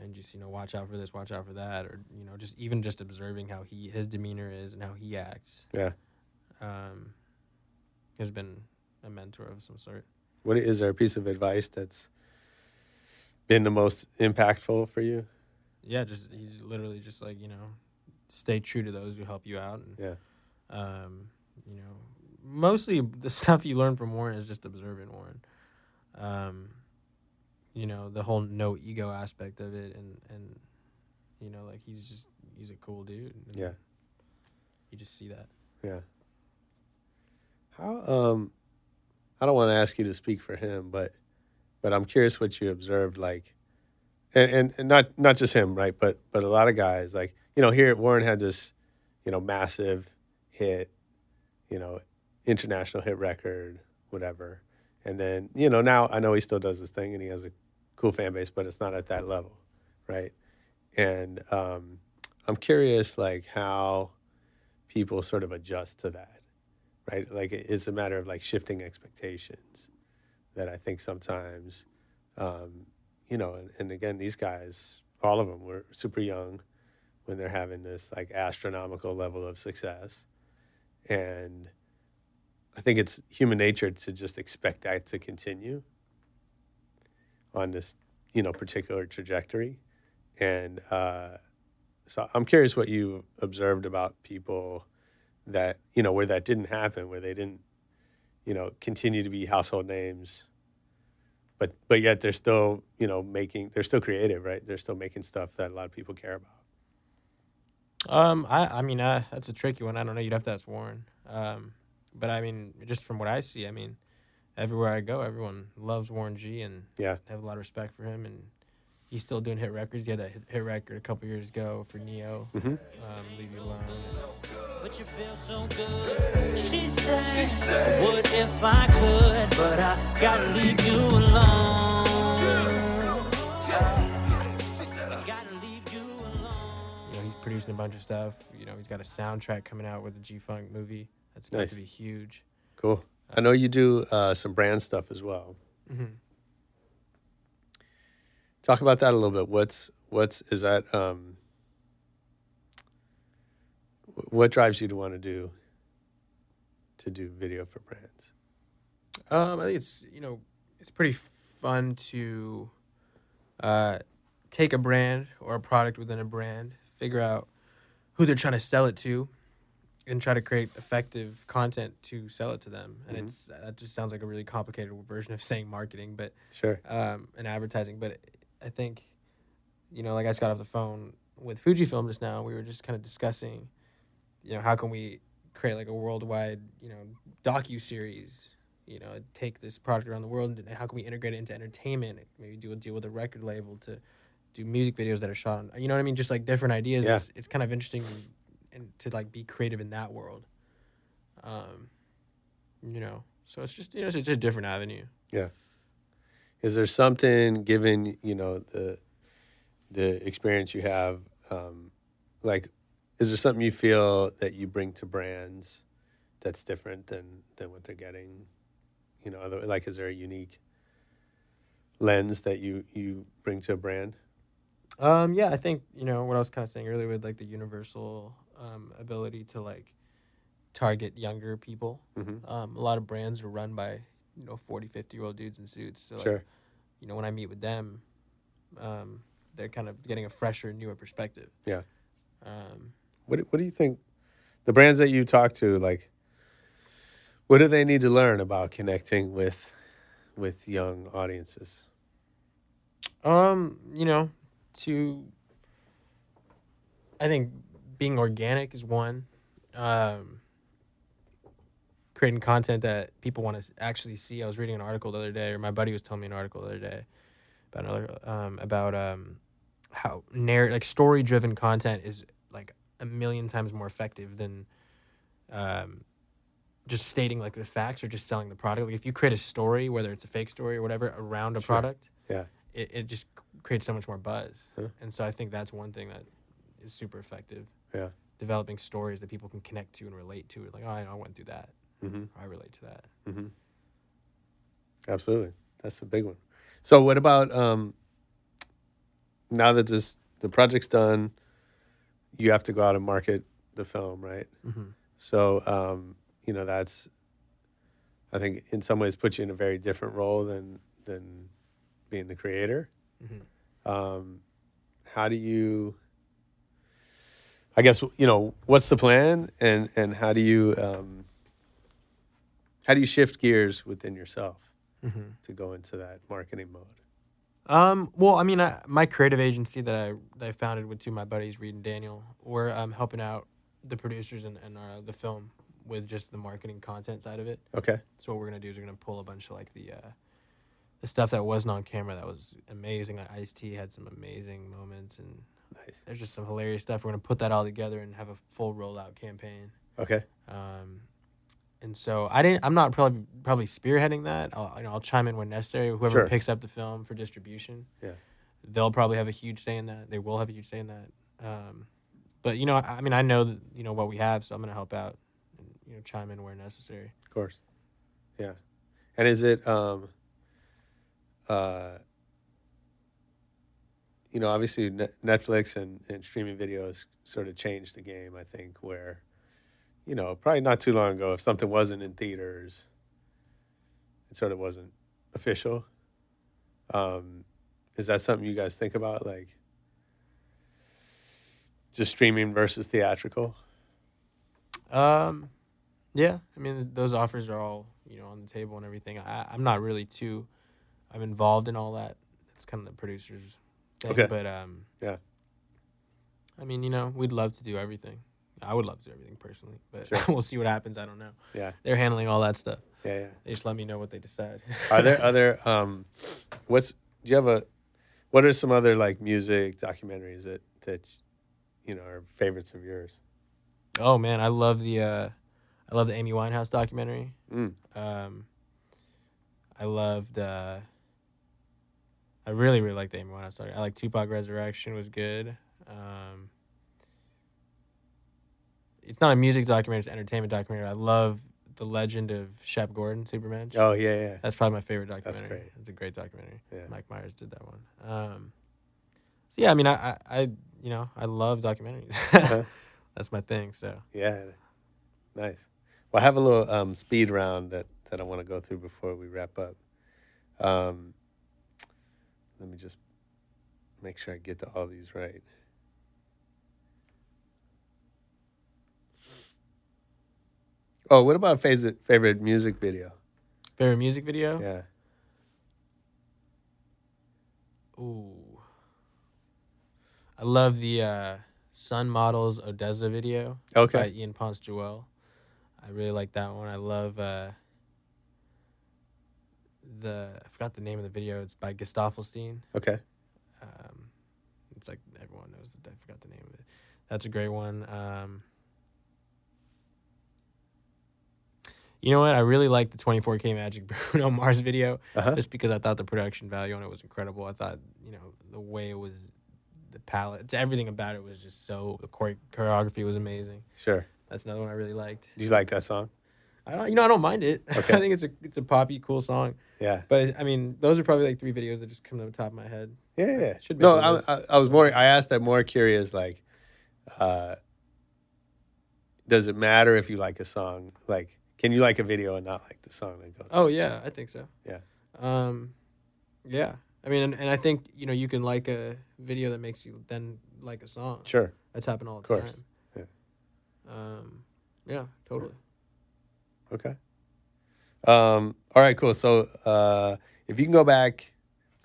and just, you know, watch out for this, watch out for that, or, you know, just even just observing how he his demeanor is and how he acts. Yeah. Um, has been a mentor of some sort. What is there a piece of advice that's been the most impactful for you? Yeah, just he's literally just like, you know, stay true to those who help you out. And, yeah. Um, you know, mostly the stuff you learn from Warren is just observing Warren. Um, you know, the whole no ego aspect of it. And, and you know, like, he's just, he's a cool dude. Yeah. You just see that. Yeah. How, um, I don't want to ask you to speak for him, but, but I'm curious what you observed, like, and, and, and not, not just him, right? But, but a lot of guys, like, you know, here Warren had this, you know, massive hit, you know, international hit record, whatever. And then, you know, now I know he still does this thing and he has a cool fan base, but it's not at that level, right? And um, I'm curious, like, how people sort of adjust to that, right? Like, it's a matter of, like, shifting expectations that I think sometimes, um, you know, and, and again, these guys, all of them were super young when they're having this, like, astronomical level of success. And I think it's human nature to just expect that to continue on this, you know, particular trajectory. And uh, so I'm curious what you observed about people that, you know, where that didn't happen, where they didn't, you know, continue to be household names, but but yet they're still, you know, making, they're still creative, right? They're still making stuff that a lot of people care about. Um, I, I mean, I, that's a tricky one. I don't know. You'd have to ask Warren. Um, but I mean, just from what I see, I mean, everywhere I go, everyone loves Warren G and yeah. have a lot of respect for him. And he's still doing hit records. He had that hit record a couple years ago for Neo. Mm-hmm. um, Leave You Alone. But you feel so good. She said, she said, would if I could, but I gotta leave you alone. She said, I gotta leave you alone. You know, he's producing a bunch of stuff. You know, he's got a soundtrack coming out with the G-Funk movie. That's going nice. to be huge. Cool. I know you do uh, some brand stuff as well. Mm-hmm. Talk about that a little bit. What's what's is that? Um, what drives you to want to do to do video for brands? Um, I think it's you know it's pretty fun to uh, take a brand or a product within a brand, figure out who they're trying to sell it to, and try to create effective content to sell it to them. And mm-hmm. it's that just sounds like a really complicated version of saying marketing, but sure, um, and advertising. But I think, you know, like I just got off the phone with Fujifilm just now. We were just kind of discussing, you know, how can we create like a worldwide, you know, docu-series, you know, take this product around the world and how can we integrate it into entertainment? Maybe do a deal with a record label to do music videos that are shot on, you know what I mean? Just like different ideas. Yeah. It's, it's kind of interesting and to like be creative in that world. Um, you know, so it's just, you know, it's just a different avenue. Yeah. Is there something given, you know, the, the experience you have, um, like, is there something you feel that you bring to brands that's different than, than what they're getting? You know, other, like, is there a unique lens that you, you bring to a brand? Um, yeah, I think, you know, what I was kind of saying earlier with like the universal, Um, ability to like target younger people. Mm-hmm. Um, a lot of brands are run by, you know, forty, fifty year old dudes in suits. So like, sure. you know, when I meet with them, um, they're kind of getting a fresher, newer perspective. Yeah. Um, what What do you think the brands that you talk to, like, what do they need to learn about connecting with with young audiences? Um, you know, to I think. Being organic is one. Um, creating content that people want to actually see. I was reading an article the other day, or my buddy was telling me an article the other day about another um, about um, how narr- like story-driven content is like a million times more effective than um, just stating like the facts or just selling the product. Like if you create a story, whether it's a fake story or whatever, around a sure. product, yeah, it, it just creates so much more buzz. Huh. And so I think that's one thing that is super effective. Yeah. Developing stories that people can connect to and relate to. Like, oh, I, I went through that. Mm-hmm. I relate to that. Mm-hmm. Absolutely. That's a big one. So what about, um, now that this the project's done, you have to go out and market the film, right? Mm-hmm. So, um, you know, that's, I think in some ways puts you in a very different role than, than being the creator. Mm-hmm. Um, how do you... I guess, you know, what's the plan and, and how do you um, how do you shift gears within yourself mm-hmm. to go into that marketing mode? Um, well, I mean, I, my creative agency that I that I founded with two of my buddies, Reed and Daniel, we're um, helping out the producers and, and our, the film with just the marketing content side of it. Okay. So what we're going to do is we're going to pull a bunch of like the uh, the stuff that wasn't on camera that was amazing. Like Ice-T had some amazing moments, and nice. There's just some hilarious stuff. We're going to put that all together and have a full rollout campaign. Okay. Um, and so I didn't. I'm not probably probably spearheading that. I'll, you know, I'll chime in when necessary. Whoever sure. picks up the film for distribution, yeah, they'll probably have a huge say in that. They will have a huge say in that. Um, but you know, I, I mean, I know that, you know what we have, so I'm gonna help out and, you know, chime in where necessary. Of course, yeah. And is it, um, uh, you know, obviously ne- Netflix and, and streaming videos sort of changed the game. I think where. You know, probably not too long ago, if something wasn't in theaters, it sort of wasn't official. Um, is that something you guys think about, like just streaming versus theatrical? Um, yeah, I mean, those offers are all, you know, on the table and everything. I, I'm not really too, I'm involved in all that. It's kind of the producer's thing. Okay. But um, yeah, I mean, you know, we'd love to do everything. I would love to do everything personally, but sure. we'll see what happens. I don't know. Yeah. They're handling all that stuff. Yeah, yeah. They just let me know what they decide. Are there other, um, what's, do you have a, what are some other, like, music documentaries that, that, you know, are favorites of yours? Oh, man, I love the, uh, I love the Amy Winehouse documentary. Mm. Um, I loved, uh, I really, really like the Amy Winehouse documentary. I like Tupac Resurrection was good. Um. It's not a music documentary, it's an entertainment documentary. I love The Legend of Shep Gordon, Superman. Oh, yeah, yeah. That's probably my favorite documentary. That's great. It's a great documentary. Yeah. Mike Myers did that one. Um, so, yeah, I mean, I, I, I, you know, I love documentaries. Uh-huh. That's my thing, so. Yeah. Nice. Well, I have a little um, speed round that, that I want to go through before we wrap up. Um, let me just make sure I get to all these right. Oh, what about favorite favorite music video? Favorite music video? Yeah. Ooh. I love the uh, Sun Models Odessa video. Okay. By Ian Ponce Joel. I really like that one. I love uh, the, I forgot the name of the video. It's by Gestafelstein. Okay. Um, it's like everyone knows that. I forgot the name of it. That's a great one. Um, You know what? I really liked the twenty-four K Magic Bruno Mars video, uh-huh. just because I thought the production value on it was incredible. I thought, you know, the way it was, the palette, everything about it was just so, the choreography was amazing. Sure. That's another one I really liked. Do you like that song? I don't, you know, I don't mind it. Okay. I think it's a it's a poppy, cool song. Yeah. But, I mean, those are probably like three videos that just come to the top of my head. Yeah, yeah. Should be. No, I, I, I was more, I asked that more curious, like, uh, does it matter if you like a song? Like, can you like a video and not like the song that goes? Oh yeah, I think so. Yeah. Um, yeah. I mean, and, and I think, you know, you can like a video that makes you then like a song. Sure. That's happened all the time. Of course. Time. Yeah. Um, yeah, totally. Okay. Um, all right, cool. So uh, if you can go back,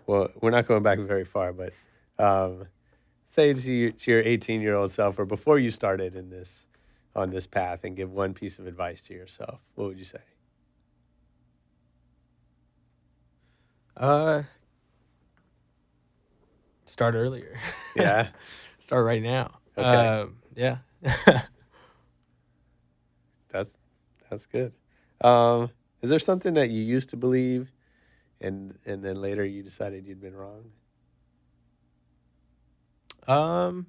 well, we're not going back very far, but um, say to your, to your eighteen-year-old self or before you started in this, on this path, and give one piece of advice to yourself, what would you say? Uh, start earlier. Yeah. Start right now. Okay. Uh, yeah. that's that's good. Um, is there something that you used to believe, and and then later you decided you'd been wrong? Um.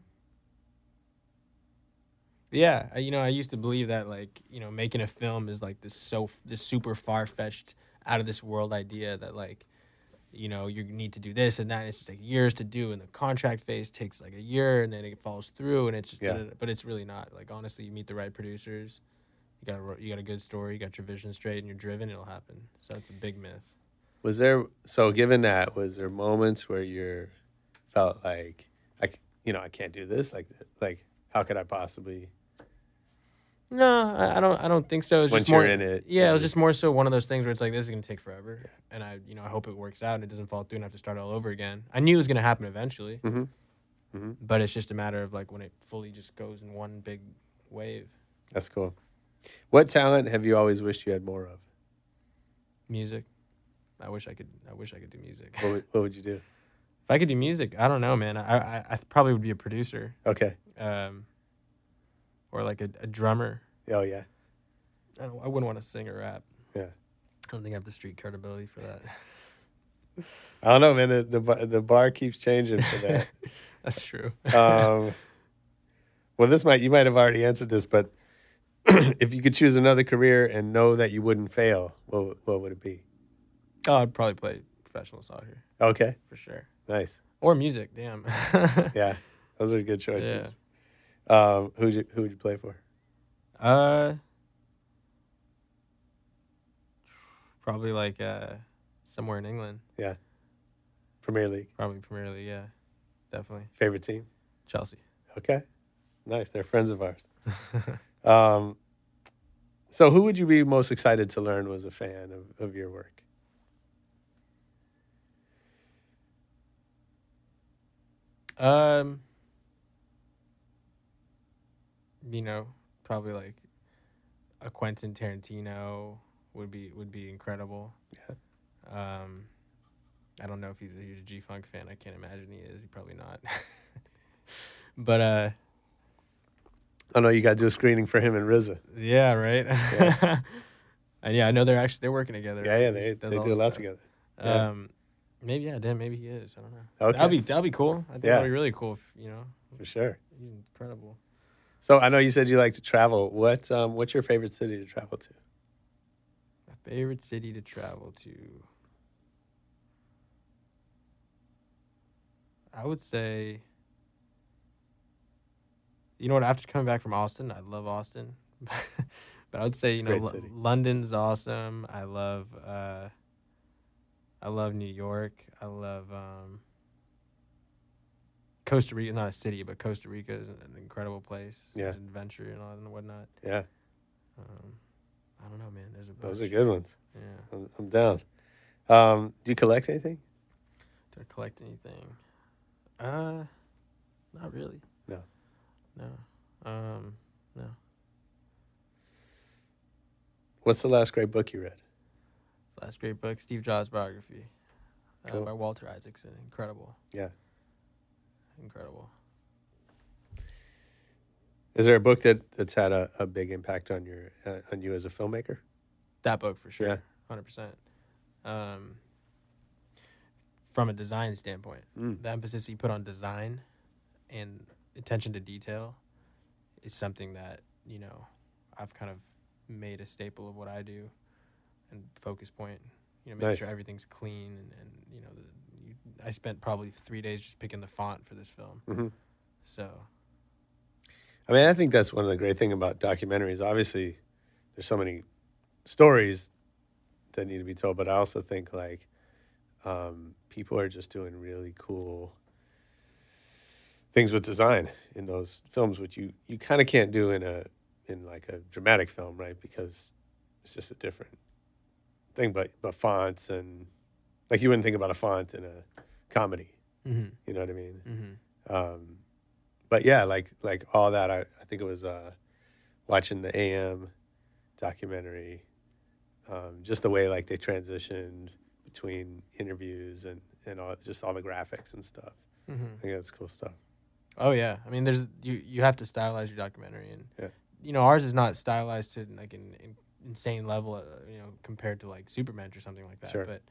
Yeah, you know, I used to believe that, like, you know, making a film is, like, this so this super far-fetched, out-of-this-world idea that, like, you know, you need to do this and that. And it's just, like, years to do, and the contract phase takes, like, a year, and then it falls through, and it's just, yeah. But it's really not. Like, honestly, you meet the right producers, you got a, you got a good story, you got your vision straight, and you're driven, it'll happen. So that's a big myth. Was there, so given that, was there moments where you felt like, I, you know, I can't do this? Like, like how could I possibly... No, I don't. I don't think so. It's just more in it. Yeah, it was just more so one of those things where it's like this is gonna take forever, yeah. and I, you know, I hope it works out and it doesn't fall through and I have to start all over again. I knew it was gonna happen eventually, mm-hmm. Mm-hmm. but it's just a matter of like when it fully just goes in one big wave. That's cool. What talent have you always wished you had more of? Music. I wish I could. I wish I could do music. What would, what would you do? If I could do music, I don't know, man. I I, I probably would be a producer. Okay. Um. Or like a, a drummer. Oh yeah. I, don't, I wouldn't want to sing or rap. Yeah. I don't think I have the street credibility for that. I don't know, man. The the, the bar keeps changing for that. That's true. um. Well, this might you might have already answered this, but if you could choose another career and know that you wouldn't fail, what what would it be? Oh, I'd probably play professional soccer. Okay. For sure. Nice. Or music, damn. Yeah, those are good choices. Yeah. Um, who'd you, who would you play for? Uh, Probably like uh, somewhere in England. Yeah. Premier League. Probably Premier League, yeah. Definitely. Favorite team? Chelsea. Okay. Nice. They're friends of ours. um, So who would you be most excited to learn was a fan of, of your work? Um, you know, probably like a Quentin Tarantino would be would be incredible. Yeah. Um, I don't know if he's a huge G-Funk fan. I can't imagine he is. He probably not. But uh, oh no, you got to do a screening for him and R Z A. Yeah, right. Yeah. And yeah, I know they're actually they're working together. Yeah, yeah, they they, they do a lot stuff. together. Yeah. Um. Maybe, yeah, damn, maybe he is. I don't know. Okay. That'd be, that'd be cool. I think yeah. that'd be really cool, if, you know. For sure. He's incredible. So I know you said you like to travel. What um, What's your favorite city to travel to? My favorite city to travel to? I would say, you know what, after coming back from Austin, I love Austin. But I would say, it's you know, L- London's awesome. I love... Uh, I love New York. I love um, Costa Rica. Not a city, but Costa Rica is an incredible place. Yeah. It's an adventure and all and whatnot. Yeah. Um, I don't know, man. There's a bunch. Those are good ones. Yeah. I'm, I'm down. Um, do you collect anything? Do I collect anything? Uh, not really. No. No. Um, no. What's the last great book you read? Last great book, Steve Jobs' biography, uh, cool. by Walter Isaacson. Incredible. Yeah. Incredible. Is there a book that, that's had a, a big impact on your uh, on you as a filmmaker? That book for sure. Yeah. one hundred percent. Um, from a design standpoint, mm. the emphasis he put on design and attention to detail is something that, you know, I've kind of made a staple of what I do. And focus point, you know, making nice. Sure everything's clean. And, and you know, the, you, I spent probably three days just picking the font for this film. Mm-hmm. So. I mean, I think that's one of the great things about documentaries. Obviously, there's so many stories that need to be told, but I also think, like, um, people are just doing really cool things with design in those films, which you, you kind of can't do in a, in like a dramatic film, right? Because it's just a different thing, but but fonts and like you wouldn't think about a font in a comedy, mm-hmm. you know what I mean? Mm-hmm. Um, but yeah, like like all that. I, I think it was uh, watching the A M documentary, um, just the way like they transitioned between interviews and and all just all the graphics and stuff. Mm-hmm. I think that's cool stuff. Oh yeah, I mean, there's you you have to stylize your documentary, and yeah. you know ours is not stylized to like in. in insane level, uh, you know, compared to like Superman or something like that. Sure. But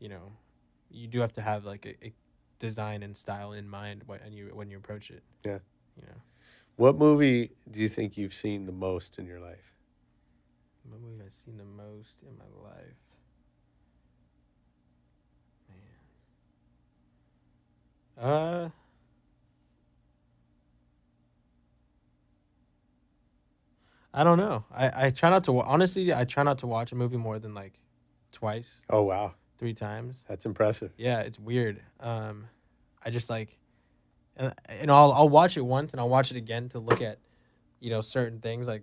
you know, you do have to have like a, a design and style in mind when you when you approach it. Yeah. You know, what movie do you think you've seen the most in your life? What movie I've seen the most in my life? Man. Uh. I don't know. I, I try not to... Honestly, I try not to watch a movie more than, like, twice. Oh, wow. Three times. That's impressive. Yeah, it's weird. Um, I just, like... And, and I'll I'll watch it once, and I'll watch it again to look at, you know, certain things, like...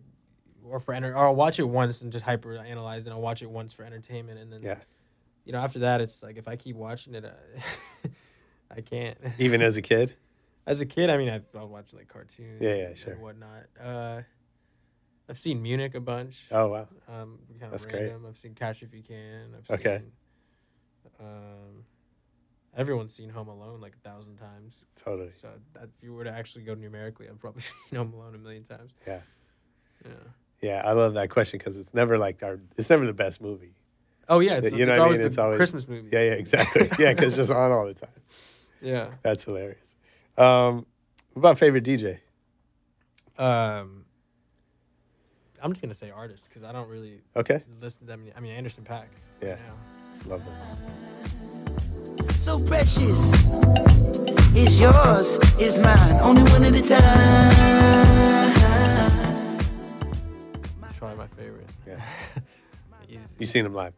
Or for enter- or I'll watch it once and just hyper-analyze, and I'll watch it once for entertainment, and then... Yeah. You know, after that, it's like, if I keep watching it, I, I can't. Even as a kid? As a kid, I mean, I'll watch, like, cartoons. Yeah, yeah, sure. And whatnot. Uh... I've seen Munich a bunch. Oh, wow. Um, kind of That's random. Great. I've seen Catch If You Can. I've okay. seen, um, everyone's seen Home Alone like a thousand times. Totally. So if you were to actually go numerically, I've probably seen Home Alone a million times. Yeah. Yeah. Yeah, I love that question because it's never like our. It's never the best movie. Oh yeah, it's, you know it's what always I mean? The it's always, Christmas movie. Yeah, yeah, exactly. Yeah, because it's just on all the time. Yeah, that's hilarious. Um, what about favorite D J? Um, I'm just gonna say artist because I don't really okay listen to them. I mean, Anderson .Paak. Yeah, you know. Love that. So precious is yours, is mine, only one at a time. Probably my favorite. Yeah. You seen him live?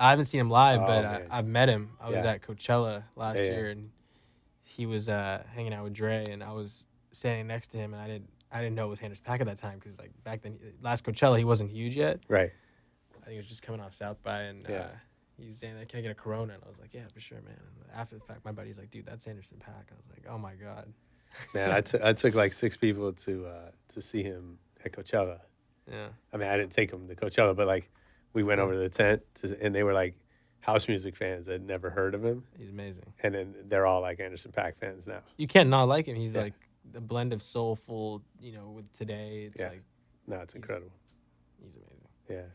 I haven't seen him live, oh, but I, I've met him. I yeah. was at Coachella last yeah, yeah. year, and he was uh, hanging out with Dre, and I was standing next to him, and I didn't, I didn't know it was Anderson .Paak at that time because, like, back then, last Coachella, he wasn't huge yet. Right. I think he was just coming off South by, and yeah. uh, he's saying, "Can I get a Corona?" And I was like, "Yeah, for sure, man." And after the fact, my buddy's like, "Dude, that's Anderson .Paak." I was like, "Oh my god." Man, I took I took like six people to uh, to see him at Coachella. Yeah, I mean, I didn't take them to Coachella, but, like, we went over to the tent, to, and they were, like, house music fans that had never heard of him. He's amazing. And then they're all, like, Anderson .Paak fans now. You can't not like him. He's, yeah. like, the blend of soulful, you know, with today. It's yeah. like... No, it's he's, incredible. He's amazing. Yeah.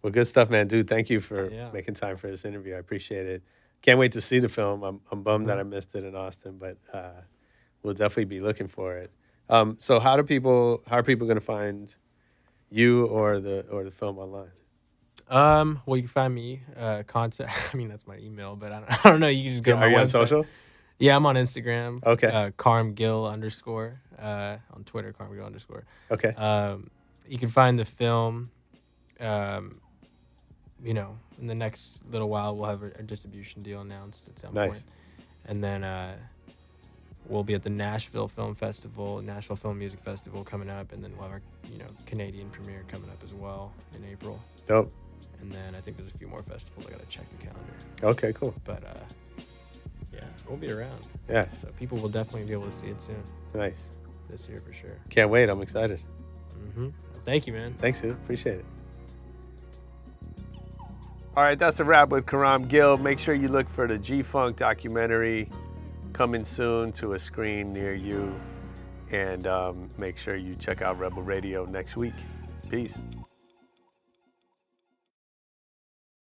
Well, good stuff, man. Dude, thank you for yeah. making time for this interview. I appreciate it. Can't wait to see the film. I'm, I'm bummed mm-hmm. that I missed it in Austin, but uh, we'll definitely be looking for it. Um, so how do people... How are people going to find... You or the or the film online? Um, well, you can find me. Uh, contact. I mean, that's my email, but I don't, I don't know. You can just go. Yeah, to my are you website. On social? Yeah, I'm on Instagram. Okay. Uh, Carm Gill underscore. Uh, on Twitter, Carm Gill underscore. Okay. Um, you can find the film. Um, you know, in the next little while, we'll have a, a distribution deal announced at some nice. Point, and then uh, we'll be at the Nashville Film Festival, Nashville Film Music Festival coming up, and then we'll have our, you know, Canadian premiere coming up as well in April. Dope. And then I think there's a few more festivals. I gotta check the calendar. Okay, cool. But uh, yeah, we'll be around. Yeah. So people will definitely be able to see it soon. Nice. This year for sure. Can't wait. I'm excited. Mm-hmm. Thank you, man. Thanks, dude. Appreciate it. All right, that's a wrap with Carm Gill. Make sure you look for the G-Funk documentary coming soon to a screen near you, and um, make sure you check out Rebel Radio next week. Peace.